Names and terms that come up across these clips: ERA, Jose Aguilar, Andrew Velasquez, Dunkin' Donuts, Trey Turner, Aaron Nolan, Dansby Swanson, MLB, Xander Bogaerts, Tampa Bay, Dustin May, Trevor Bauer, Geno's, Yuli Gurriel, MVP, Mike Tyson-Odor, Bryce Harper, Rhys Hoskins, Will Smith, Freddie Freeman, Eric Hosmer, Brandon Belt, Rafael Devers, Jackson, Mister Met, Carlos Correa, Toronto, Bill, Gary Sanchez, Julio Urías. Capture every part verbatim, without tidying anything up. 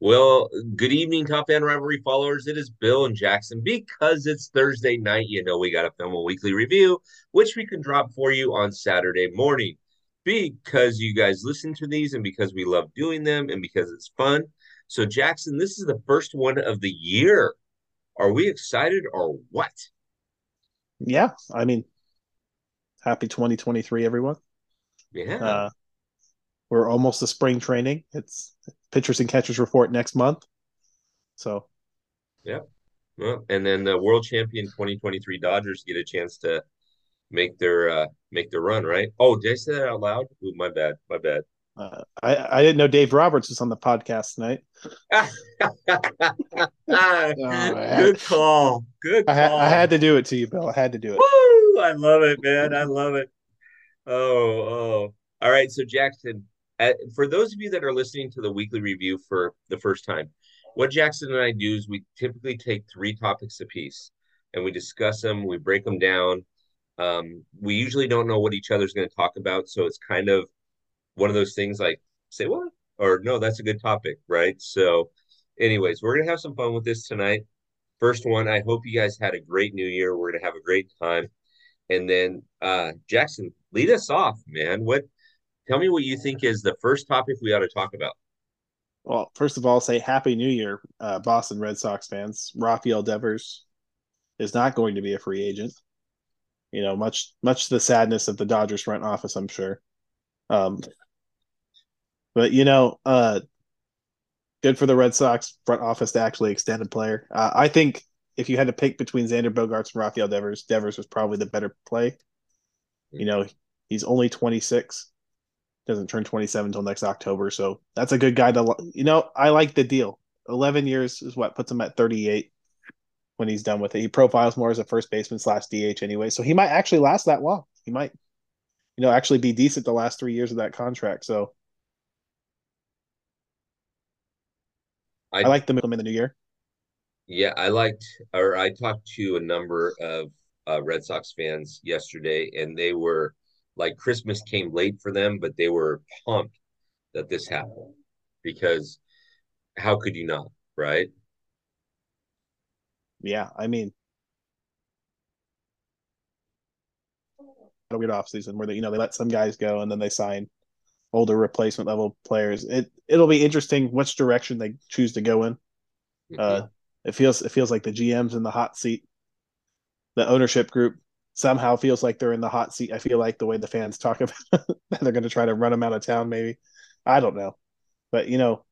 Well, good evening, Top Fan Rivalry followers. It is Bill and Jackson. Because it's Thursday night, you know we got to film a weekly review, which we can drop for you on Saturday morning. Because you guys listen to these and because we love doing them and because it's fun. So, Jackson, this is the first one of the year. Are we excited or what? Yeah, I mean, happy twenty twenty-three, everyone. Yeah. Uh, we're almost to spring training. It's pitchers and catchers report next month. So, yeah. Well, and then the world champion twenty twenty-three Dodgers get a chance to make their uh, make their run, right? Oh, did I say that out loud? Ooh, my bad. My bad. Uh, I I didn't know Dave Roberts was on the podcast tonight. oh, Good call. Good call. I, ha- I had to do it to you, Bill. I had to do it. Woo! I love it, man. I love it. Oh, oh. All right, so Jackson, uh, for those of you that are listening to the weekly review for the first time, what Jackson and I do is we typically take three topics apiece, and we discuss them, we break them down. Um, we usually don't know what each other's going to talk about, so it's kind of one of those things like, say what? Or no, that's a good topic, right? So anyways, we're going to have some fun with this tonight. First one, I hope you guys had a great new year. We're going to have a great time. And then, uh, Jackson, lead us off, man. What? Tell me what you think is the first topic we ought to talk about. Well, first of all, say Happy New Year, uh, Boston Red Sox fans. Rafael Devers is not going to be a free agent. You know, much much the sadness of the Dodgers front office, I'm sure. Um, but, you know, uh, good for the Red Sox front office to actually extend a player. Uh, I think if you had to pick between Xander Bogaerts and Rafael Devers, Devers was probably the better play. You know, he's only twenty-six. Doesn't turn twenty-seven until next October, so that's a good guy to, you know, I like the deal. eleven years is what puts him at thirty-eight when he's done with it. He profiles more as a first baseman slash D H anyway, so he might actually last that long. He might, you know, actually be decent the last three years of that contract, so I, I like the middle in the new year. Yeah, I liked, or I talked to a number of uh, Red Sox fans yesterday, and they were, like, Christmas came late for them, but they were pumped that this happened because how could you not, right? Yeah, I mean, a weird offseason where they, you know, they let some guys go and then they sign older replacement level players. It it'll be interesting which direction they choose to go in. Mm-hmm. Uh, it feels it feels like the G M's in the hot seat. The ownership group somehow feels like they're in the hot seat. I feel like the way the fans talk about it, they're going to try to run them out of town maybe. I don't know. But, you know,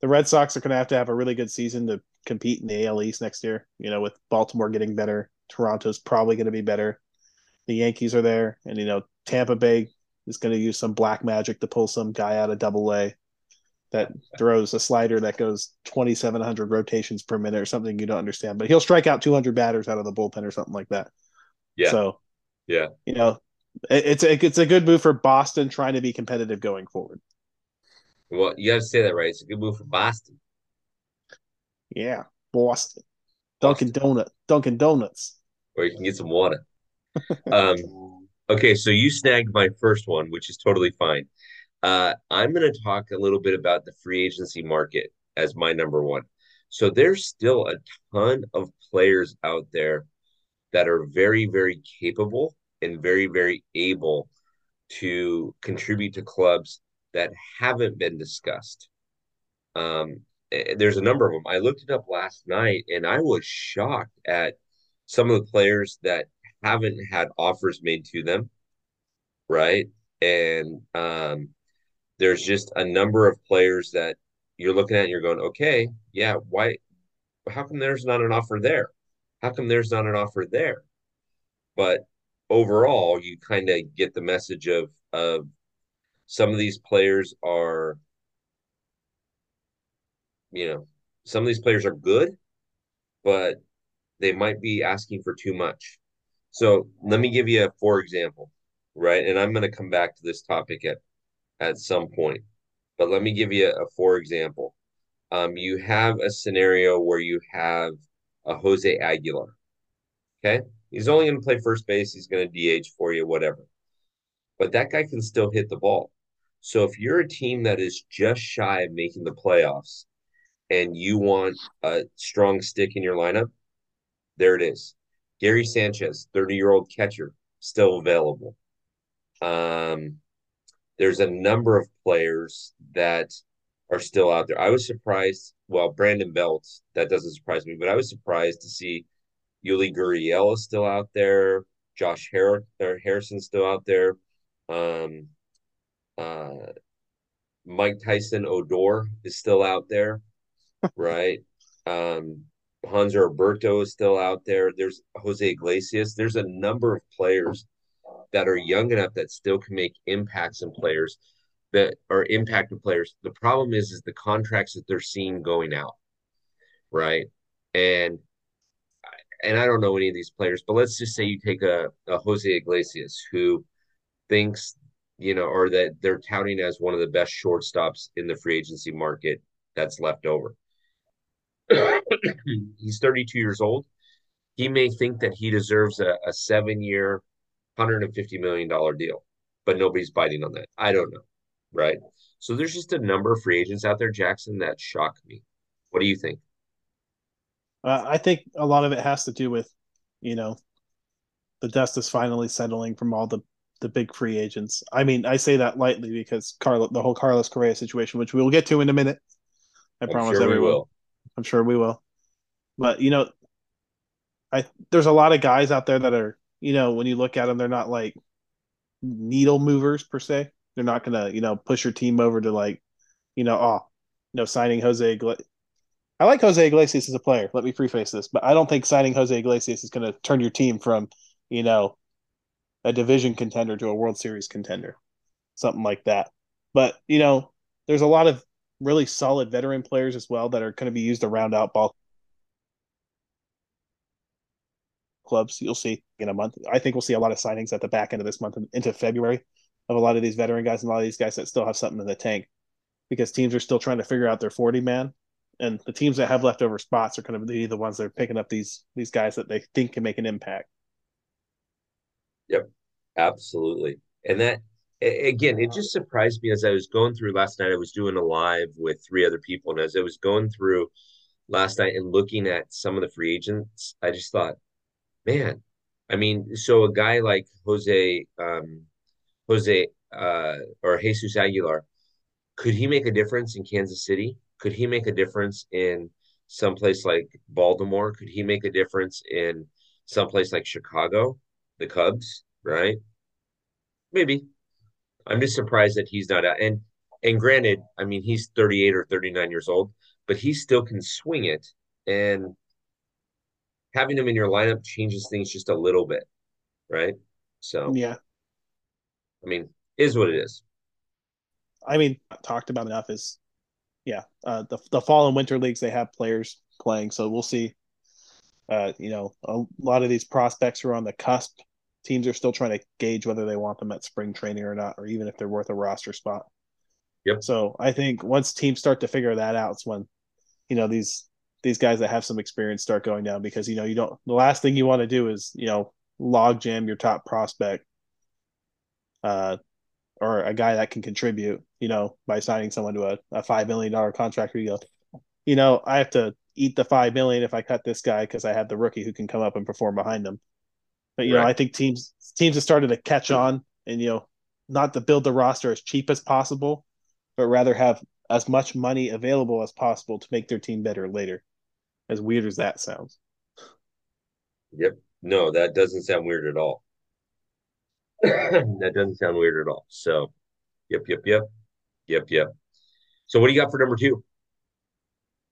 the Red Sox are going to have to have a really good season to compete in the A L East next year, you know, with Baltimore getting better. Toronto's probably going to be better. The Yankees are there. And, you know, Tampa Bay is going to use some black magic to pull some guy out of double A that throws a slider that goes twenty-seven hundred rotations per minute or something you don't understand. But he'll strike out two hundred batters out of the bullpen or something like that. Yeah. So, yeah, you know, it, it's a, it's a good move for Boston trying to be competitive going forward. Well, you got to say that right. It's a good move for Boston. Yeah, Boston, Dunkin' Donut, Dunkin' Donuts, where you can get some water. um, okay, so you snagged my first one, which is totally fine. Uh, I'm going to talk a little bit about the free agency market as my number one. So there's still a ton of players out there that are very, very capable and very, very able to contribute to clubs that haven't been discussed. Um, there's a number of them. I looked it up last night, and I was shocked at some of the players that haven't had offers made to them, right? And um, there's just a number of players that you're looking at and you're going, okay, yeah, why? How come there's not an offer there? How come there's not an offer there? But overall, you kind of get the message of, of some of these players are, you know, some of these players are good, but they might be asking for too much. So let me give you a for example, right? And I'm going to come back to this topic at, at some point. But let me give you a, a for example. Um, you have a scenario where you have a Jose Aguilar, okay? He's only going to play first base. He's going to D H for you, whatever. But that guy can still hit the ball. So if you're a team that is just shy of making the playoffs and you want a strong stick in your lineup, there it is. Gary Sanchez, thirty-year-old catcher, still available. Um, there's a number of players that are still out there. I was surprised. Well, Brandon Belt, that doesn't surprise me, but I was surprised to see Yuli Gurriel is still out there. Josh Har- Harrison's still out there. Um, uh, Mike Tyson-Odor is still out there, right? Um, Hans Roberto is still out there. There's Jose Iglesias. There's a number of players that are young enough that still can make impacts in players that are impacted players. The problem is, is the contracts that they're seeing going out, right? And and I don't know any of these players, but let's just say you take a, a Jose Iglesias who thinks, you know, or that they're touting as one of the best shortstops in the free agency market that's left over. He's thirty-two years old. He may think that he deserves a, a seven-year, one hundred fifty million dollars deal, but nobody's biting on that. I don't know, right? So there's just a number of free agents out there, Jackson, that shock me. What do you think? Uh, I think a lot of it has to do with, you know, the dust is finally settling from all the, the big free agents. I mean, I say that lightly because Carlo, the whole Carlos Correa situation, which we will get to in a minute. I I'm promise sure we will. will. I'm sure we will. But, you know, I there's a lot of guys out there that are, you know, when you look at them, they're not like needle movers per se. They're not going to, you know, push your team over to like, you know, oh, you know, signing Jose Iglesias. I like Jose Iglesias as a player. Let me preface this, but I don't think signing Jose Iglesias is going to turn your team from, you know, a division contender to a World Series contender, something like that. But, you know, there's a lot of really solid veteran players as well that are going to be used to round out ball clubs. You'll see in a month. I think we'll see a lot of signings at the back end of this month and into February of a lot of these veteran guys and a lot of these guys that still have something in the tank because teams are still trying to figure out their forty man. And the teams that have leftover spots are going to be the ones that are picking up these these guys that they think can make an impact. Yep, absolutely. And that, again, it just surprised me as I was going through last night. I was doing a live with three other people. And as I was going through last night and looking at some of the free agents, I just thought, man, I mean, so a guy like Jose, um, Jose uh, or Jesus Aguilar, could he make a difference in Kansas City? Could he make a difference in someplace like Baltimore? Could he make a difference in someplace like Chicago, the Cubs, right? Maybe. I'm just surprised that he's not out. And, and granted, I mean, he's thirty-eight or thirty-nine years old, but he still can swing it. And having him in your lineup changes things just a little bit, right? So, yeah. I mean, is what it is. I mean, talked about enough is – Yeah, uh, the the fall and winter leagues, they have players playing, so we'll see. Uh, you know, a lot of these prospects are on the cusp. Teams are still trying to gauge whether they want them at spring training or not, or even if they're worth a roster spot. Yep. So I think once teams start to figure that out, it's when, you know, these these guys that have some experience start going down because, you know, you don't. The last thing you want to do is, you know, log jam your top prospect. Uh. Or a guy that can contribute, you know, by signing someone to a, a five million dollars contract where you go, you know, I have to eat the five million dollars if I cut this guy because I have the rookie who can come up and perform behind him. But, you right. know, I think teams teams have started to catch on and, you know, not to build the roster as cheap as possible, but rather have as much money available as possible to make their team better later, as weird as that sounds. Yep. No, that doesn't sound weird at all. That doesn't sound weird at all. So, yep, yep, yep, yep, yep. So, what do you got for number two?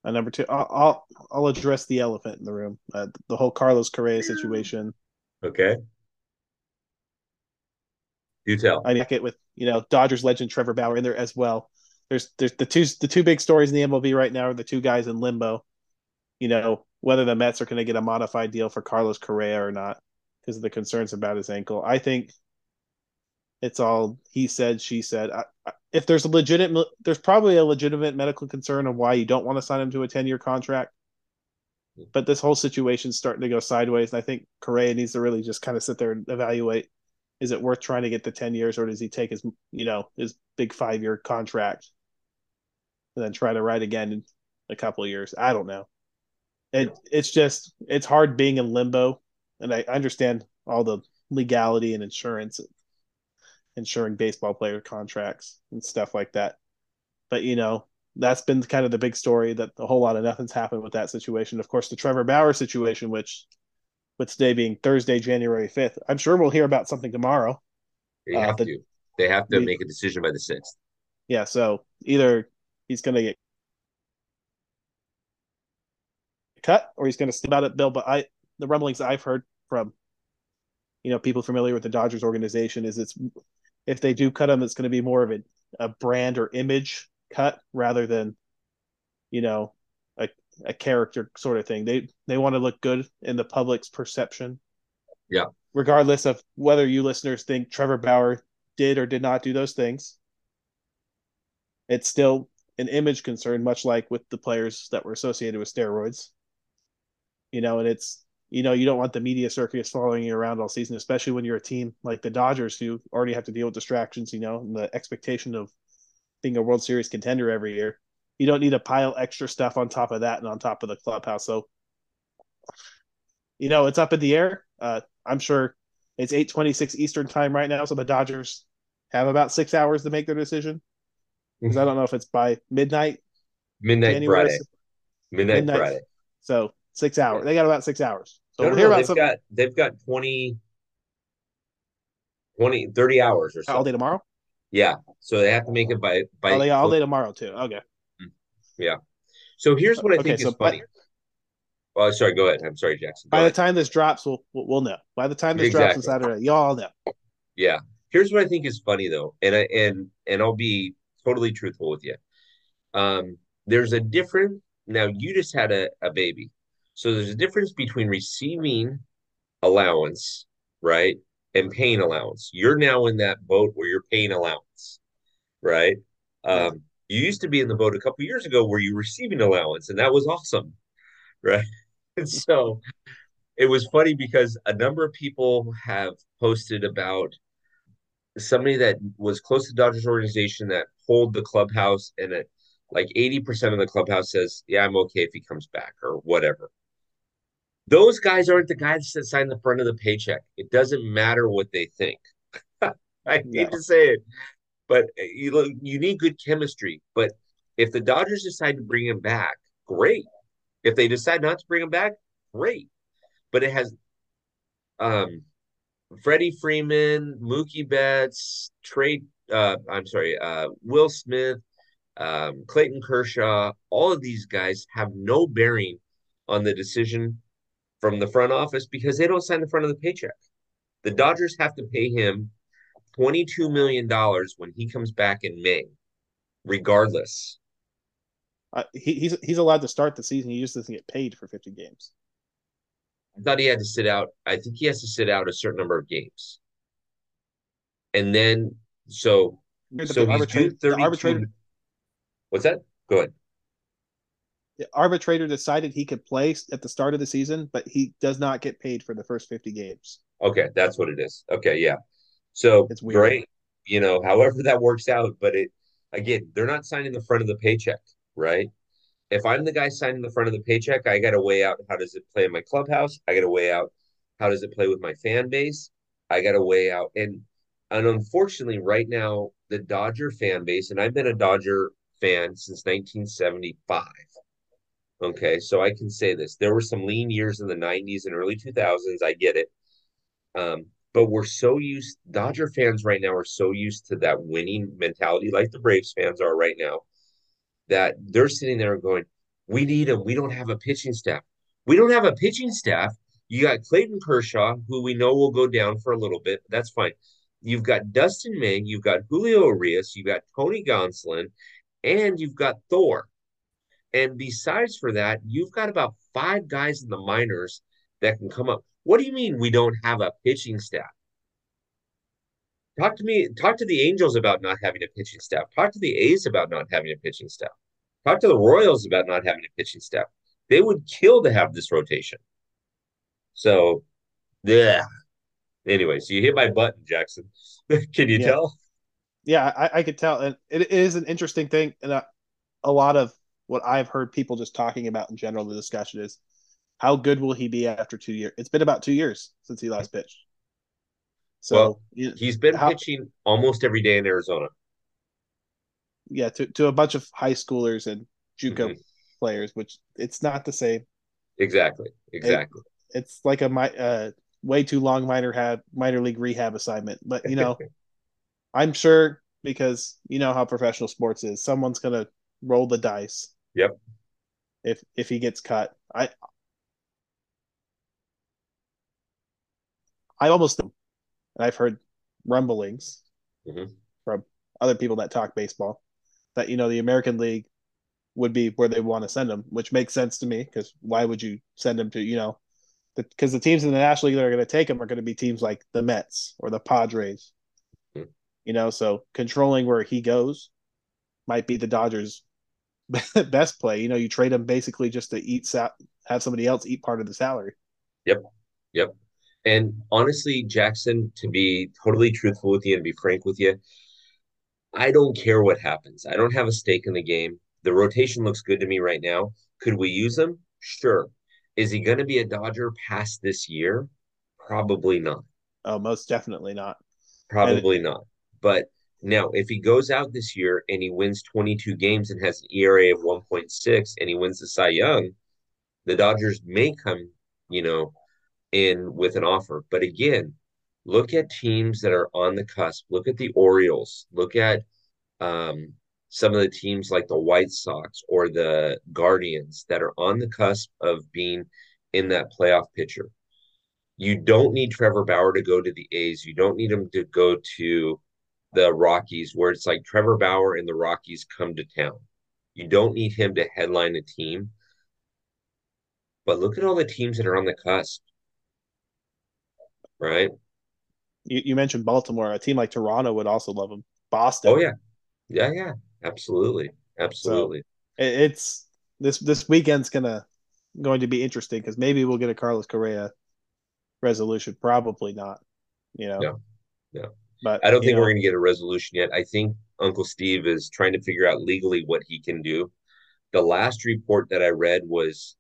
Uh, number two, I'll, I'll I'll address the elephant in the room, uh, the whole Carlos Correa situation. Okay. Do tell. I get with you know Dodgers legend Trevor Bauer in there as well. There's there's the two the two big stories in the M L B right now are the two guys in limbo. You know whether the Mets are going to get a modified deal for Carlos Correa or not because of the concerns about his ankle. I think. It's all he said, she said. I, I, if there's a legitimate, there's probably a legitimate medical concern of why you don't want to sign him to a ten-year contract. But this whole situation's starting to go sideways, and I think Correa needs to really just kind of sit there and evaluate: is it worth trying to get the ten years, or does he take his, you know, his big five-year contract and then try to ride again a couple of years. I don't know. It it's just it's hard being in limbo, and I understand all the legality and insurance, insuring baseball player contracts and stuff like that. But you know, that's been kind of the big story, that a whole lot of nothing's happened with that situation. Of course, the Trevor Bauer situation, which with today being Thursday, January fifth, I'm sure we'll hear about something tomorrow. They have uh, the, to. They have to we, make a decision by the sixth. Yeah, so either he's going to get cut or he's going to step out at Bill. But I, the rumblings I've heard from, you know, people familiar with the Dodgers organization is it's if they do cut him, it's going to be more of a, a brand or image cut rather than, you know, a a character sort of thing. They they want to look good in the public's perception. Yeah. Regardless of whether you listeners think Trevor Bauer did or did not do those things, it's still an image concern, much like with the players that were associated with steroids. You know, and it's, you know, you don't want the media circus following you around all season, especially when you're a team like the Dodgers who already have to deal with distractions, you know, and the expectation of being a World Series contender every year. You don't need to pile extra stuff on top of that and on top of the clubhouse. So, you know, it's up in the air. Uh, I'm sure it's eight twenty-six Eastern time right now, so the Dodgers have about six hours to make their decision. Because I don't know if it's by midnight. Midnight January, Friday. Midnight, midnight Friday. So six hours. They got about six hours. So no, we'll no, hear no, about they've some... got they've got twenty, twenty, thirty hours or so. All day tomorrow? Yeah. So they have to make it by, by... all day, all day tomorrow too. Okay. Yeah. So here's what I okay, think so is by... funny. Oh, sorry, go ahead. I'm sorry, Jackson. Go by ahead. The time this drops, we'll we'll know. By the time this exactly. drops on Saturday, y'all know. Yeah. Here's what I think is funny though, and I and and I'll be totally truthful with you. Um, there's a difference. Now, you just had a, a baby. So there's a difference between receiving allowance, right, and paying allowance. You're now in that boat where you're paying allowance, right? Um, you used to be in the boat a couple years ago where you were receiving allowance, and that was awesome, right? And so it was funny because a number of people have posted about somebody that was close to the Dodgers organization that pulled the clubhouse, and it like eighty percent of the clubhouse says, yeah, I'm okay if he comes back or whatever. Those guys aren't the guys that sign the front of the paycheck. It doesn't matter what they think. I need no. to say it, but you, you need good chemistry. But if the Dodgers decide to bring him back, great. If they decide not to bring him back, great. But it has, um, Freddie Freeman, Mookie Betts, Trey, uh, I'm sorry, uh, Will Smith, um, Clayton Kershaw, all of these guys have no bearing on the decision from the front office because they don't sign the front of the paycheck. The Dodgers have to pay him twenty-two million dollars when he comes back in May, regardless. Uh, he, he's he's allowed to start the season. He just doesn't get paid for fifty games. I thought he had to sit out. I think he has to sit out a certain number of games. And then, so, the so he's due thirty-two. What's that? Go ahead. The arbitrator decided he could play at the start of the season, but he does not get paid for the first fifty games. Okay, that's what it is. Okay, yeah. So, it's weird. Great. You know, however that works out, but it, again, they're not signing the front of the paycheck, right? If I'm the guy signing the front of the paycheck, I got to weigh out how does it play in my clubhouse. I got to weigh out how does it play with my fan base. I got to weigh out. And, and unfortunately, right now, the Dodger fan base, and I've been a Dodger fan since nineteen seventy-five. Okay, so I can say this. There were some lean years in the nineties and early two thousands. I get it. Um, but we're so used, Dodger fans right now are so used to that winning mentality like the Braves fans are right now, that they're sitting there going, we need him. We don't have a pitching staff. We don't have a pitching staff. You got Clayton Kershaw, who we know will go down for a little bit. That's fine. You've got Dustin May. You've got Julio Urías. You've got Tony Gonsolin. And you've got Thor. And besides for that, you've got about five guys in the minors that can come up. What do you mean we don't have a pitching staff? Talk to me. Talk to the Angels about not having a pitching staff. Talk to the A's about not having a pitching staff. Talk to the Royals about not having a pitching staff. They would kill to have this rotation. So, yeah. Anyways, you hit my button, Jackson. Can you yeah. tell? Yeah, I, I could tell, and it, it is an interesting thing. And a, a lot of what I've heard people just talking about in general, the discussion is how good will he be after two years? It's been about two years since he last pitched. So well, he's been how, pitching almost every day in Arizona. Yeah, to, to a bunch of high schoolers and JUCO mm-hmm. players, which it's not the same. Exactly, exactly. It, it's like a uh, way too long minor have minor league rehab assignment. But, you know, I'm sure because you know how professional sports is, someone's going to roll the dice. Yep. If if he gets cut. I I almost and I've heard rumblings mm-hmm. from other people that talk baseball that, you know, the American League would be where they want to send him, which makes sense to me because why would you send him to, you know, because the, the teams in the National League that are going to take him are going to be teams like the Mets or the Padres, mm-hmm. you know, so controlling where he goes might be the Dodgers' best play. You know, you trade him basically just to eat, sa- have somebody else eat part of the salary. Yep. Yep. And honestly, Jackson, to be totally truthful with you and be frank with you, I don't care what happens. I don't have a stake in the game. The rotation looks good to me right now. Could we use him? Sure. Is he going to be a Dodger past this year? Probably not. Oh, most definitely not. Probably and- not. But now, if he goes out this year and he wins twenty-two games and has an E R A of one point six and he wins the Cy Young, the Dodgers may come, you know, in with an offer. But again, look at teams that are on the cusp. Look at the Orioles. Look at um, some of the teams like the White Sox or the Guardians that are on the cusp of being in that playoff picture. You don't need Trevor Bauer to go to the A's. You don't need him to go to the Rockies, where it's like Trevor Bauer and the Rockies come to town. You don't need him to headline a team. But look at all the teams that are on the cusp, right? You, you mentioned Baltimore. A team like Toronto would also love him. Boston. Oh, yeah. Yeah, yeah. Absolutely. Absolutely. So it's this this weekend's gonna going to be interesting because maybe we'll get a Carlos Correa resolution. Probably not. You know? No. No. But I don't think know, we're going to get a resolution yet. I think Uncle Steve is trying to figure out legally what he can do. The last report that I read was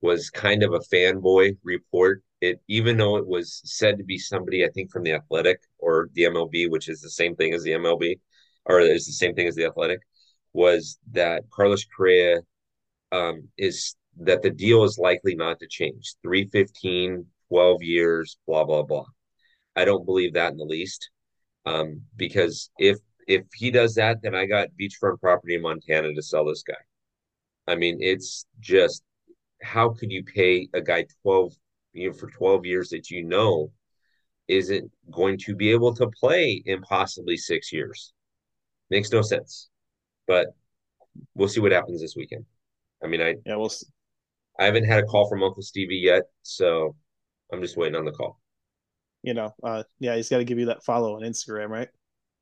was kind of a fanboy report. It even though it was said to be somebody, I think, from the Athletic or the M L B, which is the same thing as the M L B, or is the same thing as the Athletic, was that Carlos Correa um, is that the deal is likely not to change. three fifteen, twelve years, blah, blah, blah. I don't believe that in the least. Um, because if if he does that, then I got beachfront property in Montana to sell this guy. I mean, it's just how could you pay a guy twelve you know, for twelve years that you know isn't going to be able to play in possibly six years? Makes no sense. But we'll see what happens this weekend. I mean, I yeah, we'll see. I haven't had a call from Uncle Stevie yet, so I'm just waiting on the call. You know, uh, yeah, he's got to give you that follow on Instagram, right?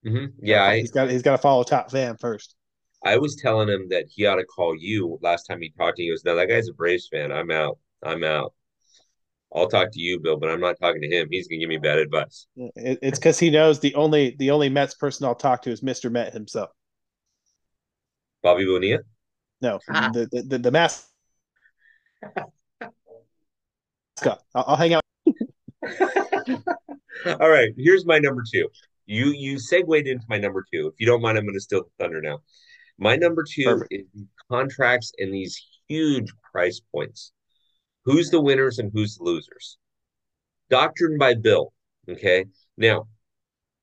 Mm-hmm. Yeah, I, he's got he's got to follow Top Fan first. I was telling him that he ought to call you. Last time he talked to you, he was, "No, that guy's a Braves fan. I'm out. I'm out. I'll talk to you, Bill, but I'm not talking to him. He's gonna give me bad advice." It, it's because he knows the only the only Mets person I'll talk to is Mister Met himself, Bobby Bonilla. No, ah. the, the the the mask. I'll, I'll hang out. All right, here's my number two. You you segued into my number two. If you don't mind, I'm going to steal the thunder now. My number two Perfect. Is contracts and these huge price points. Who's the winners and who's the losers? Doctrine by Bill. Okay. Now,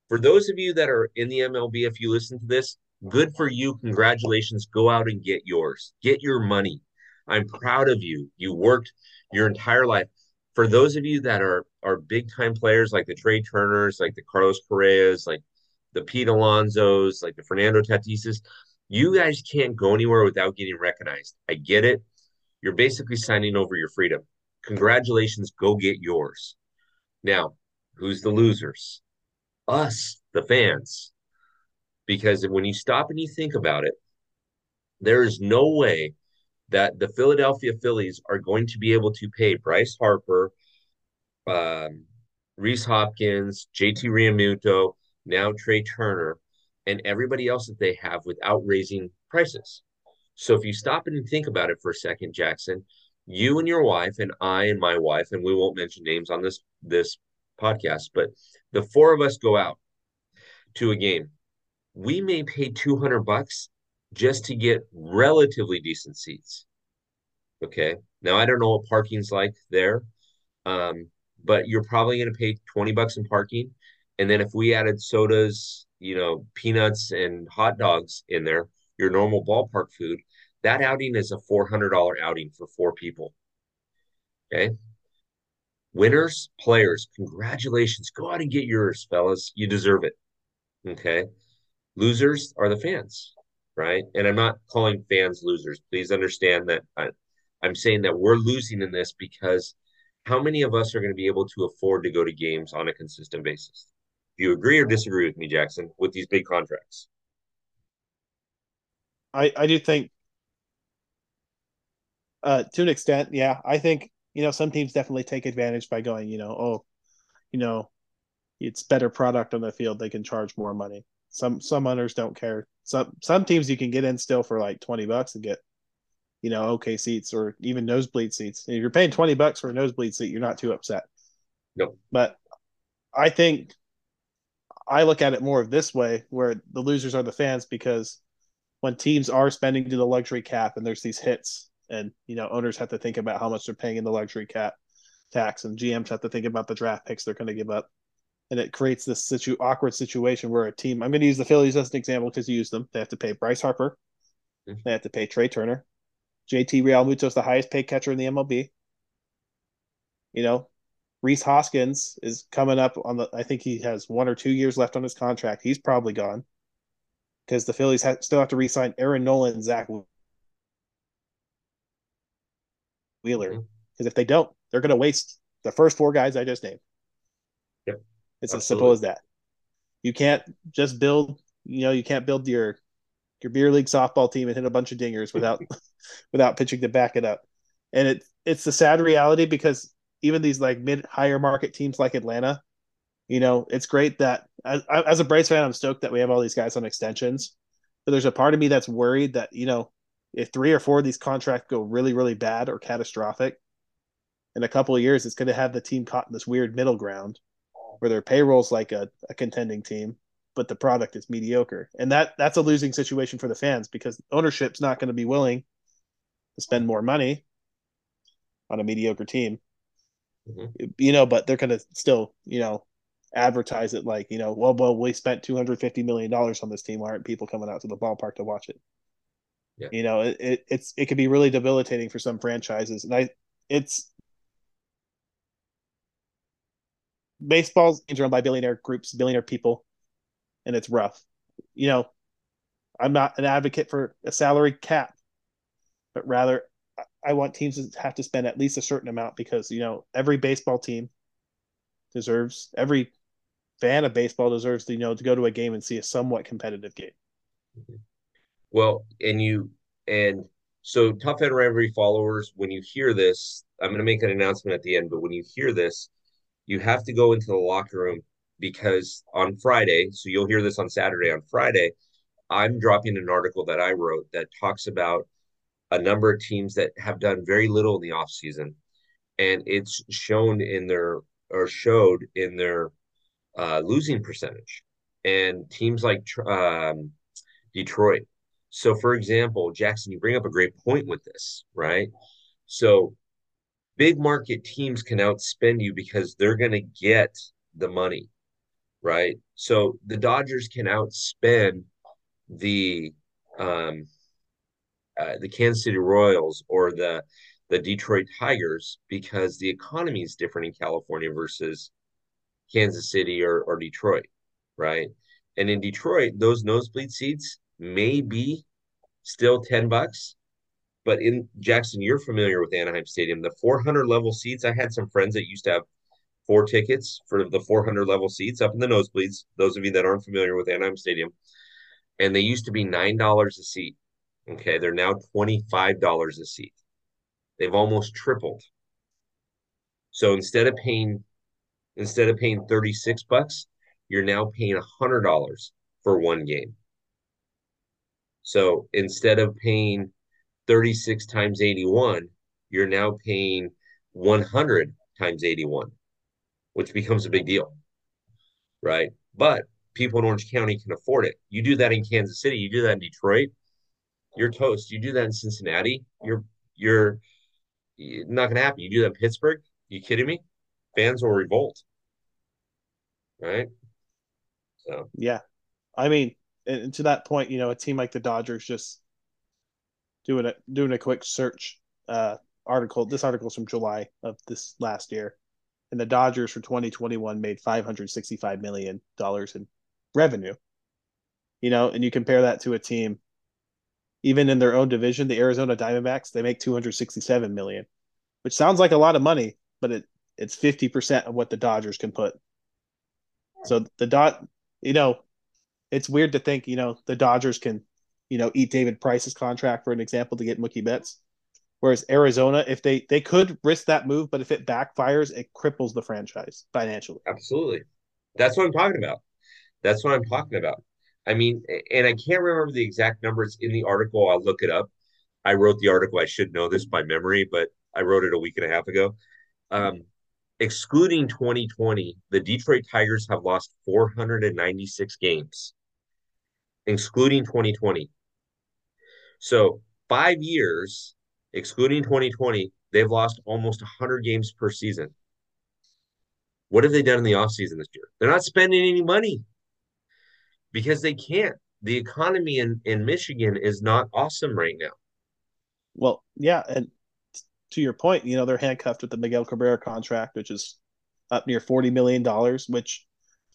for those of you that are in the M L B, if you listen to this, good for you. Congratulations. Go out and get yours. Get your money. I'm proud of you. You worked your entire life. For those of you that are are big-time players like the Trey Turners, like the Carlos Correas, like the Pete Alonsos, like the Fernando Tatises, you guys can't go anywhere without getting recognized. I get it. You're basically signing over your freedom. Congratulations. Go get yours. Now, who's the losers? Us, the fans. Because when you stop and you think about it, there is no way that the Philadelphia Phillies are going to be able to pay Bryce Harper, um, Rhys Hoskins, J T Realmuto, now Trey Turner, and everybody else that they have without raising prices. So if you stop and think about it for a second, Jackson, you and your wife and I and my wife, and we won't mention names on this this podcast, but the four of us go out to a game. We may pay two hundred bucks just to get relatively decent seats. Okay. Now, I don't know what parking's like there, um, but you're probably going to pay twenty bucks in parking. And then if we added sodas, you know, peanuts and hot dogs in there, your normal ballpark food, that outing is a four hundred dollars outing for four people. Okay. Winners, players, congratulations. Go out and get yours, fellas. You deserve it. Okay. Losers are the fans, right? And I'm not calling fans losers. Please understand that I, I'm saying that we're losing in this because how many of us are going to be able to afford to go to games on a consistent basis? Do you agree or disagree with me, Jackson, with these big contracts? I, I do think uh, to an extent, yeah. I think, you know, some teams definitely take advantage by going, you know, oh, you know, it's better product on the field. They can charge more money. Some some owners don't care. Some some teams you can get in still for like twenty bucks and get, you know, okay seats or even nosebleed seats. And if you're paying twenty bucks for a nosebleed seat, you're not too upset. No. But I think I look at it more of this way, where the losers are the fans, because when teams are spending to the luxury cap and there's these hits, and you know owners have to think about how much they're paying in the luxury cap tax, and G Ms have to think about the draft picks they're going to give up. And it creates this situ- awkward situation where a team, I'm going to use the Phillies as an example because you use them. They have to pay Bryce Harper. Mm-hmm. They have to pay Trey Turner. J T Realmuto is the highest paid catcher in the M L B. You know, Rhys Hoskins is coming up on the, I think he has one or two years left on his contract. He's probably gone because the Phillies ha- still have to re-sign Aaron Nolan and Zach Wheeler. Because mm-hmm. if they don't, they're going to waste the first four guys I just named. Yep. It's Absolutely. As simple as that. You can't just build, you know, you can't build your your beer league softball team and hit a bunch of dingers without without pitching to back it up. And it it's the sad reality because even these like mid higher market teams like Atlanta, you know, it's great that as, as a Braves fan, I'm stoked that we have all these guys on extensions. But there's a part of me that's worried that, you know, if three or four of these contracts go really, really bad or catastrophic in a couple of years, it's going to have the team caught in this weird middle ground where their payroll's like a, a contending team, but the product is mediocre. And that that's a losing situation for the fans because ownership's not going to be willing to spend more money on a mediocre team. Mm-hmm. You know, but they're going to still, you know, advertise it like, you know, well, well, we spent two hundred fifty million dollars on this team. Why aren't people coming out to the ballpark to watch it? Yeah. You know, it, it, it's, it could be really debilitating for some franchises. And I, it's, baseball's run by billionaire groups, billionaire people, and it's rough. You know, I'm not an advocate for a salary cap, but rather I want teams to have to spend at least a certain amount because, you know, every baseball team deserves, every fan of baseball deserves, to, you know, to go to a game and see a somewhat competitive game. Well, and you, and so Tough End Rivalry followers, when you hear this, I'm going to make an announcement at the end, but when you hear this, you have to go into the locker room because on Friday, so you'll hear this on Saturday, on Friday, I'm dropping an article that I wrote that talks about a number of teams that have done very little in the offseason. And it's shown in their, or showed in their uh, losing percentage. And teams like um, Detroit. So, for example, Jackson, you bring up a great point with this, right? So, big market teams can outspend you because they're going to get the money, right? So the Dodgers can outspend the um, uh, the Kansas City Royals or the the Detroit Tigers because the economy is different in California versus Kansas City or, or Detroit, right? And in Detroit, those nosebleed seats may be still ten bucks. But in Jackson, you're familiar with Anaheim Stadium. The four hundred level seats, I had some friends that used to have four tickets for the four hundred level seats up in the nosebleeds, those of you that aren't familiar with Anaheim Stadium. And they used to be nine dollars a seat. Okay, they're now twenty-five dollars a seat. They've almost tripled. So instead of paying instead of paying thirty-six bucks, you're now paying one hundred dollars for one game. So instead of paying thirty-six times eighty-one, you're now paying one hundred times eighty-one, which becomes a big deal, right? But people in Orange County can afford it. You do that in Kansas City, you do that in Detroit, you're toast. You do that in Cincinnati, you're you're not going to happen. You do that in Pittsburgh, you kidding me? Fans will revolt, right? So yeah, I mean, and to that point, you know, a team like the Dodgers just doing a doing a quick search uh, article. This article is from July of this last year, and the Dodgers for twenty twenty-one made five hundred sixty-five million dollars in revenue. You know, and you compare that to a team, even in their own division, the Arizona Diamondbacks, they make two hundred sixty-seven million dollars, which sounds like a lot of money, but it it's fifty percent of what the Dodgers can put. So the dot, you know, it's weird to think, you know, the Dodgers can, you know, eat David Price's contract, for an example, to get Mookie Betts. Whereas Arizona, if they they could risk that move, but if it backfires, it cripples the franchise financially. Absolutely. That's what I'm talking about. That's what I'm talking about. I mean, and I can't remember the exact numbers in the article. I'll look it up. I wrote the article. I should know this by memory, but I wrote it a week and a half ago. Um, excluding twenty twenty, the Detroit Tigers have lost four hundred ninety-six games, excluding twenty twenty. So five years, excluding twenty twenty, they've lost almost one hundred games per season. What have they done in the offseason this year? They're not spending any money. Because they can't. The economy in, in Michigan is not awesome right now. Well, yeah, and to your point, you know, they're handcuffed with the Miguel Cabrera contract, which is up near forty million dollars, which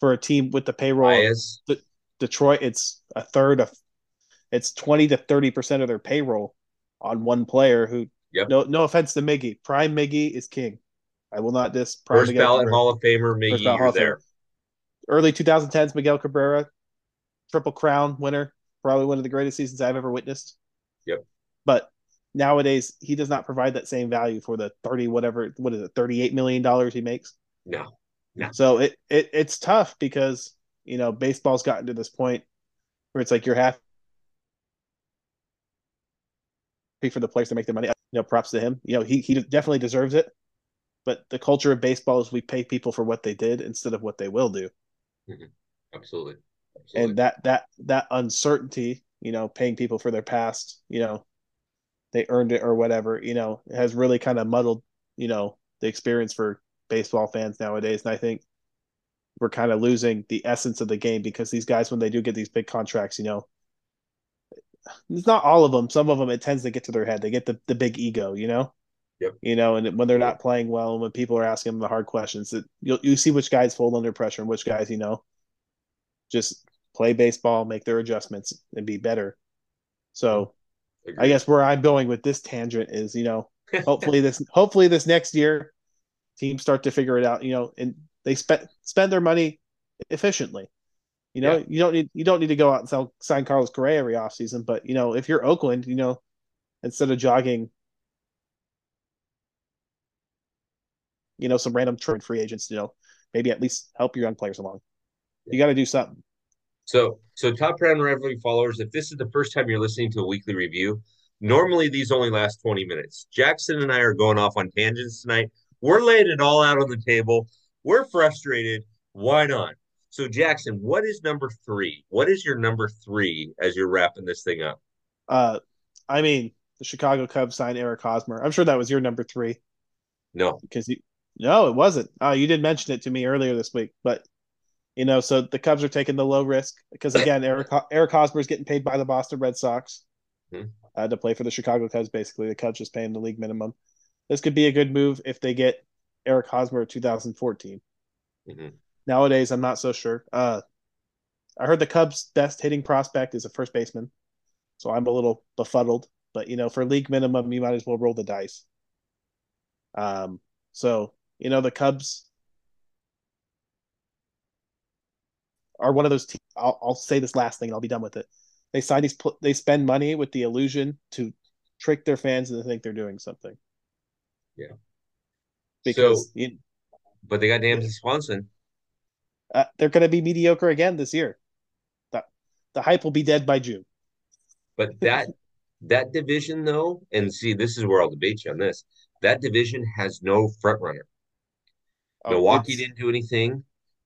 for a team with the payroll Bias. of Detroit, it's a third of – it's twenty to thirty percent of their payroll on one player who yep. – no no offense to Miggy. Prime Miggy is king. I will not diss Prime First Miguel ballot Cabrera. Hall of Famer Miggy, you're Hall there. Famer. Early twenty tens, Miguel Cabrera – Triple Crown winner, probably one of the greatest seasons I've ever witnessed. Yep. But nowadays, he does not provide that same value for the thirty whatever. What is it, thirty-eight million dollars he makes? No, no. So it, it it's tough because you know baseball's gotten to this point where it's like you're happy for the players to make their money. You know, props to him. You know, he he definitely deserves it. But the culture of baseball is we pay people for what they did instead of what they will do. Mm-hmm. Absolutely. Absolutely. And that that that uncertainty, you know, paying people for their past, you know, they earned it or whatever, you know, has really kind of muddled, you know, the experience for baseball fans nowadays. And I think we're kind of losing the essence of the game because these guys, when they do get these big contracts, you know, it's not all of them. Some of them, it tends to get to their head. They get the, the big ego, you know, yep. you know, and when they're not playing well and when people are asking them the hard questions, that you'll you see which guys fold under pressure and which guys, you know, just play baseball, make their adjustments, and be better. So I guess where I'm going with this tangent is, you know, hopefully this hopefully this next year teams start to figure it out, you know, and they spend spend their money efficiently. You know, yeah. you don't need you don't need to go out and sell, sign Carlos Correa every offseason, but, you know, if you're Oakland, you know, instead of jogging, you know, some random trade free agents, you know, maybe at least help your young players along. You got to do something. So, so Top Round Rivalry followers, if this is the first time you're listening to a weekly review, normally these only last twenty minutes. Jackson and I are going off on tangents tonight. We're laying it all out on the table. We're frustrated. Why not? So, Jackson, what is number three? What is your number three as you're wrapping this thing up? Uh, I mean, the Chicago Cubs signed Eric Hosmer. I'm sure that was your number three. No. because you, No, it wasn't. Uh, you did mention it to me earlier this week, but – You know, so the Cubs are taking the low risk because, again, Eric Eric Hosmer is getting paid by the Boston Red Sox mm-hmm. uh, to play for the Chicago Cubs, basically. The Cubs just paying the league minimum. This could be a good move if they get Eric Hosmer two thousand fourteen. Mm-hmm. Nowadays, I'm not so sure. Uh, I heard the Cubs' best hitting prospect is a first baseman, so I'm a little befuddled. But, you know, for league minimum, you might as well roll the dice. Um, So, you know, the Cubs – are one of those teams. I'll, I'll say this last thing and I'll be done with it. They sign these. They spend money with the illusion to trick their fans and they think they're doing something. Yeah. Because, so, you, but they got Dansby Swanson. Uh, they're going to be mediocre again this year. The, the hype will be dead by June. But that That division, though, and see, this is where I'll debate you on this. That division has no front runner. Oh, Milwaukee it's... didn't do anything.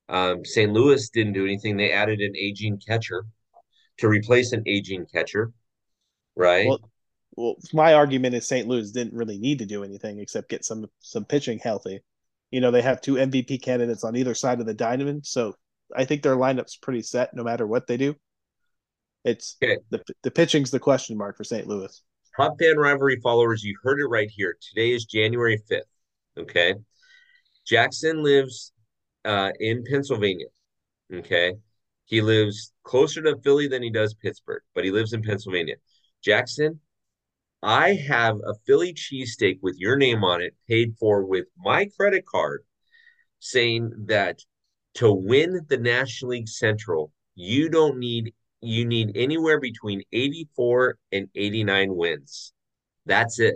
Um, Saint Louis didn't do anything. They added an aging catcher to replace an aging catcher, right? Well, well, my argument is Saint Louis didn't really need to do anything except get some some pitching healthy. You know, they have two M V P candidates on either side of the diamond, so I think their lineup's pretty set no matter what they do. It's okay. the the pitching's the question mark for Saint Louis. Hot Fan Rivalry followers, you heard it right here. Today is January fifth, okay? Jackson lives uh, in Pennsylvania, okay? He lives closer to Philly than he does Pittsburgh, but he lives in Pennsylvania. Jackson, I have a Philly cheesesteak with your name on it paid for with my credit card, saying that to win the National League Central, you don't need You need anywhere between eighty-four and eighty-nine wins. That's it.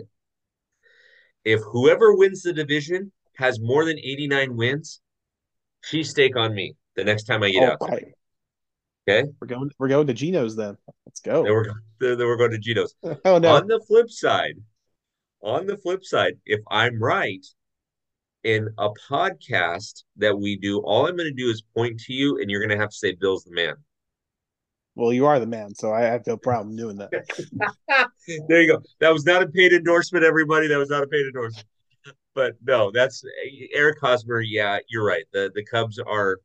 If whoever wins the division has more than eighty-nine wins, cheesesteak on me the next time I get oh, out. Right. Okay? We're going We're going to Geno's then. Let's go. Then we're, then we're going to Geno's. Oh, no. On the flip side, on the flip side, if I'm right, in a podcast that we do, all I'm going to do is point to you, and you're going to have to say Bill's the man. Well, you are the man, so I have no problem doing that. There you go. That was not a paid endorsement, everybody. That was not a paid endorsement. But no, that's Eric Hosmer. Yeah, you're right. The the Cubs are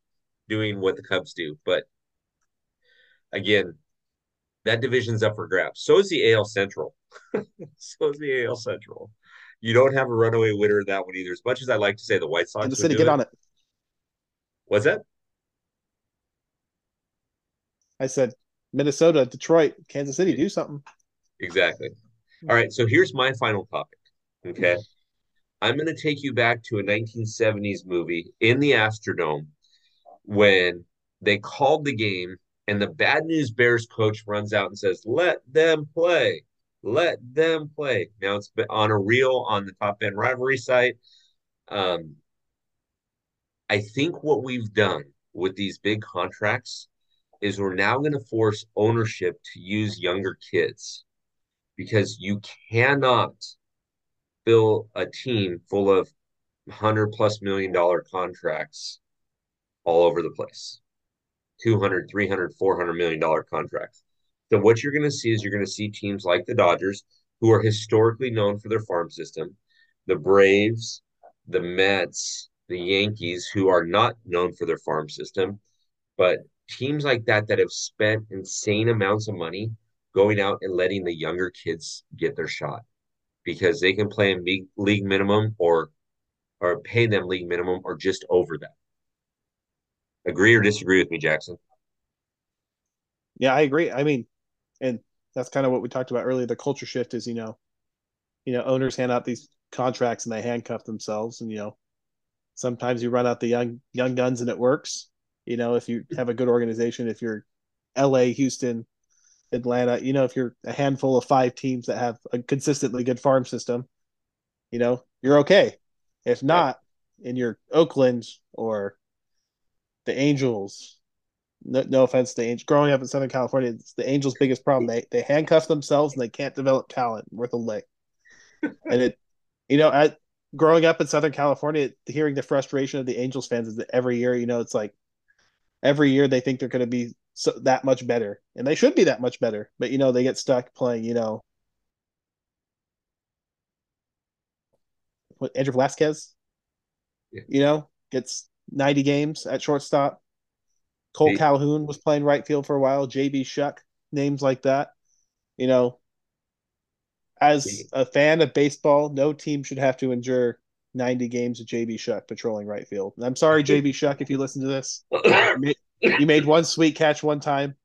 doing what the Cubs do. But again, that division's up for grabs. So is the A L Central. So is the A L Central. You don't have a runaway winner in that one either. As much as I like to say the White Sox. I'm just saying, get on it. What's that? I said, Minnesota, Detroit, Kansas City, do something. Exactly. All right, so here's my final topic, okay? I'm going to take you back to a nineteen seventies movie in the Astrodome when they called the game and the Bad News Bears coach runs out and says, let them play, let them play. Now it's been on a reel on the Top End Rivalry site. Um, I think what we've done with these big contracts is we're now going to force ownership to use younger kids, because you cannot fill a team full of one hundred plus million dollar contracts all over the place. two hundred, three hundred, four hundred million dollar contracts. So what you're going to see is you're going to see teams like the Dodgers, who are historically known for their farm system, the Braves, the Mets, the Yankees, who are not known for their farm system, but teams like that that have spent insane amounts of money going out and letting the younger kids get their shot, because they can play in league minimum or or pay them league minimum or just over that. Agree or disagree with me, Jackson? Yeah, I agree. I mean, and that's kind of what we talked about earlier. The culture shift is, you know, you know, owners hand out these contracts and they handcuff themselves, and you know, sometimes you run out the young young guns and it works. You know, if you have a good organization, if you're L A, Houston, Atlanta, you know, if you're a handful of five teams that have a consistently good farm system, you know, you're okay. If not, in your Oakland or the Angels, no, no offense to the Angels, growing up in Southern California, it's the Angels' biggest problem. They they handcuff themselves and they can't develop talent worth a lick. And it, you know, I, growing up in Southern California, hearing the frustration of the Angels fans is that every year, you know, it's like, every year they think they're going to be so, that much better, and they should be that much better. But, you know, they get stuck playing, you know, what, Andrew Velasquez, yeah. you know, gets ninety games at shortstop. Cole hey. Calhoun was playing right field for a while. J B. Shuck, names like that. You know, as hey. a fan of baseball, no team should have to endure ninety games of J B. Shuck patrolling right field. And I'm sorry, J B. Shuck, if you listen to this. You made, you made one sweet catch one time,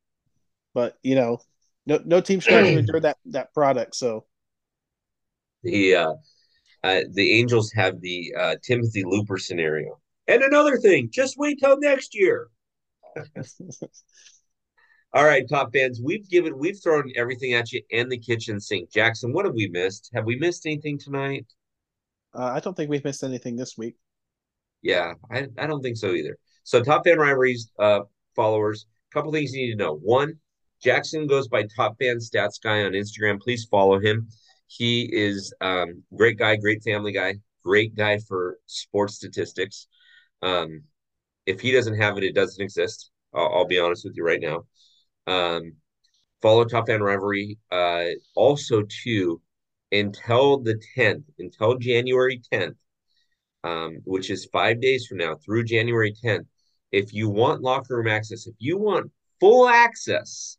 but, you know, no no team should endure that, that product. So the, uh, uh, the Angels have the uh, Timothy Looper scenario. And another thing, just wait till next year. All right, Top Fans, we've given, we've thrown everything at you and the kitchen sink. Jackson, what have we missed? Have we missed anything tonight? Uh, I don't think we've missed anything this week. Yeah, I, I don't think so either. So Top Fan Rivalries uh, followers, a couple things you need to know. One, Jackson goes by Top Fan Stats Guy on Instagram. Please follow him. He is a um, great guy, great family guy, great guy for sports statistics. Um, if he doesn't have it, it doesn't exist. I'll, I'll be honest with you right now. Um, follow Top Fan Rivalry. Uh, also, too, until the tenth, until January tenth, um, which is five days from now through January tenth, if you want locker room access, if you want full access,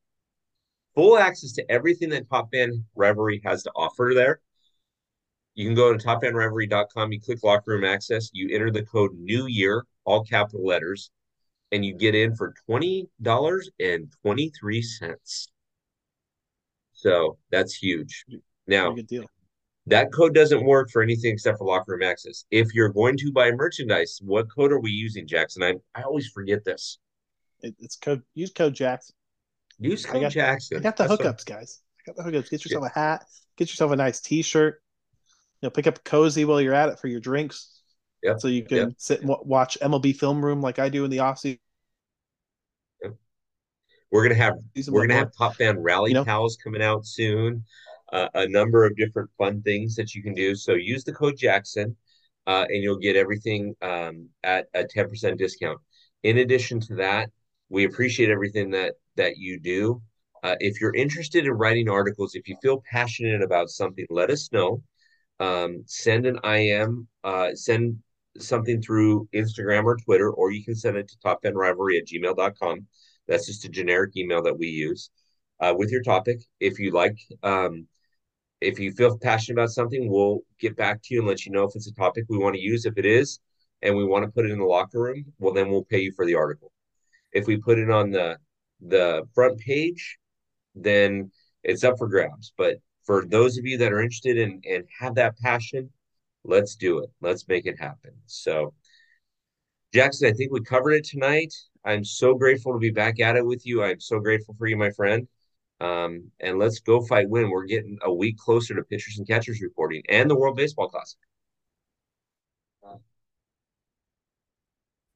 full access to everything that Top Fan Rivalry has to offer there, you can go to top fan rivalry dot com, you click locker room access, you enter the code New Year, all capital letters, and you get in for twenty dollars and twenty-three cents. So that's huge. Now, good deal. That code doesn't work for anything except for locker room access. If you're going to buy merchandise, what code are we using, Jackson? I I always forget this. It, it's code. Use code Jackson. Use code I got, Jackson. I got the That's hookups, what... guys. I got the hookups. Get yourself yeah. a hat. Get yourself a nice T-shirt. You know, pick up a cozy while you're at it for your drinks. Yeah. So you can yep. sit and watch M L B Film Room like I do in the offseason. Yep. We're gonna have we're gonna more. have Top Fan Rally you know? Pals coming out soon. Uh, a number of different fun things that you can do. So use the code Jackson, uh, and you'll get everything um, at a ten percent discount. In addition to that, we appreciate everything that that you do. Uh, if you're interested in writing articles, if you feel passionate about something, let us know. Um, send an I M, uh, send something through Instagram or Twitter, or you can send it to top fan rivalry at gmail dot com. That's just a generic email that we use uh, with your topic. If you like, um, If you feel passionate about something, we'll get back to you and let you know if it's a topic we want to use. If it is, and we want to put it in the locker room, well, then we'll pay you for the article. If we put it on the the front page, then it's up for grabs. But for those of you that are interested in and have that passion, let's do it. Let's make it happen. So, Jackson, I think we covered it tonight. I'm so grateful to be back at it with you. I'm so grateful for you, my friend. Um, and let's go fight win. We're getting a week closer to pitchers and catchers reporting and the World Baseball Classic.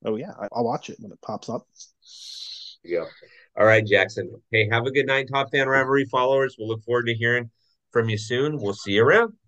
Oh, yeah. I'll watch it when it pops up. Yeah. All right, Jackson. Hey, have a good night, Top Fan Rivalry followers. We'll look forward to hearing from you soon. We'll see you around.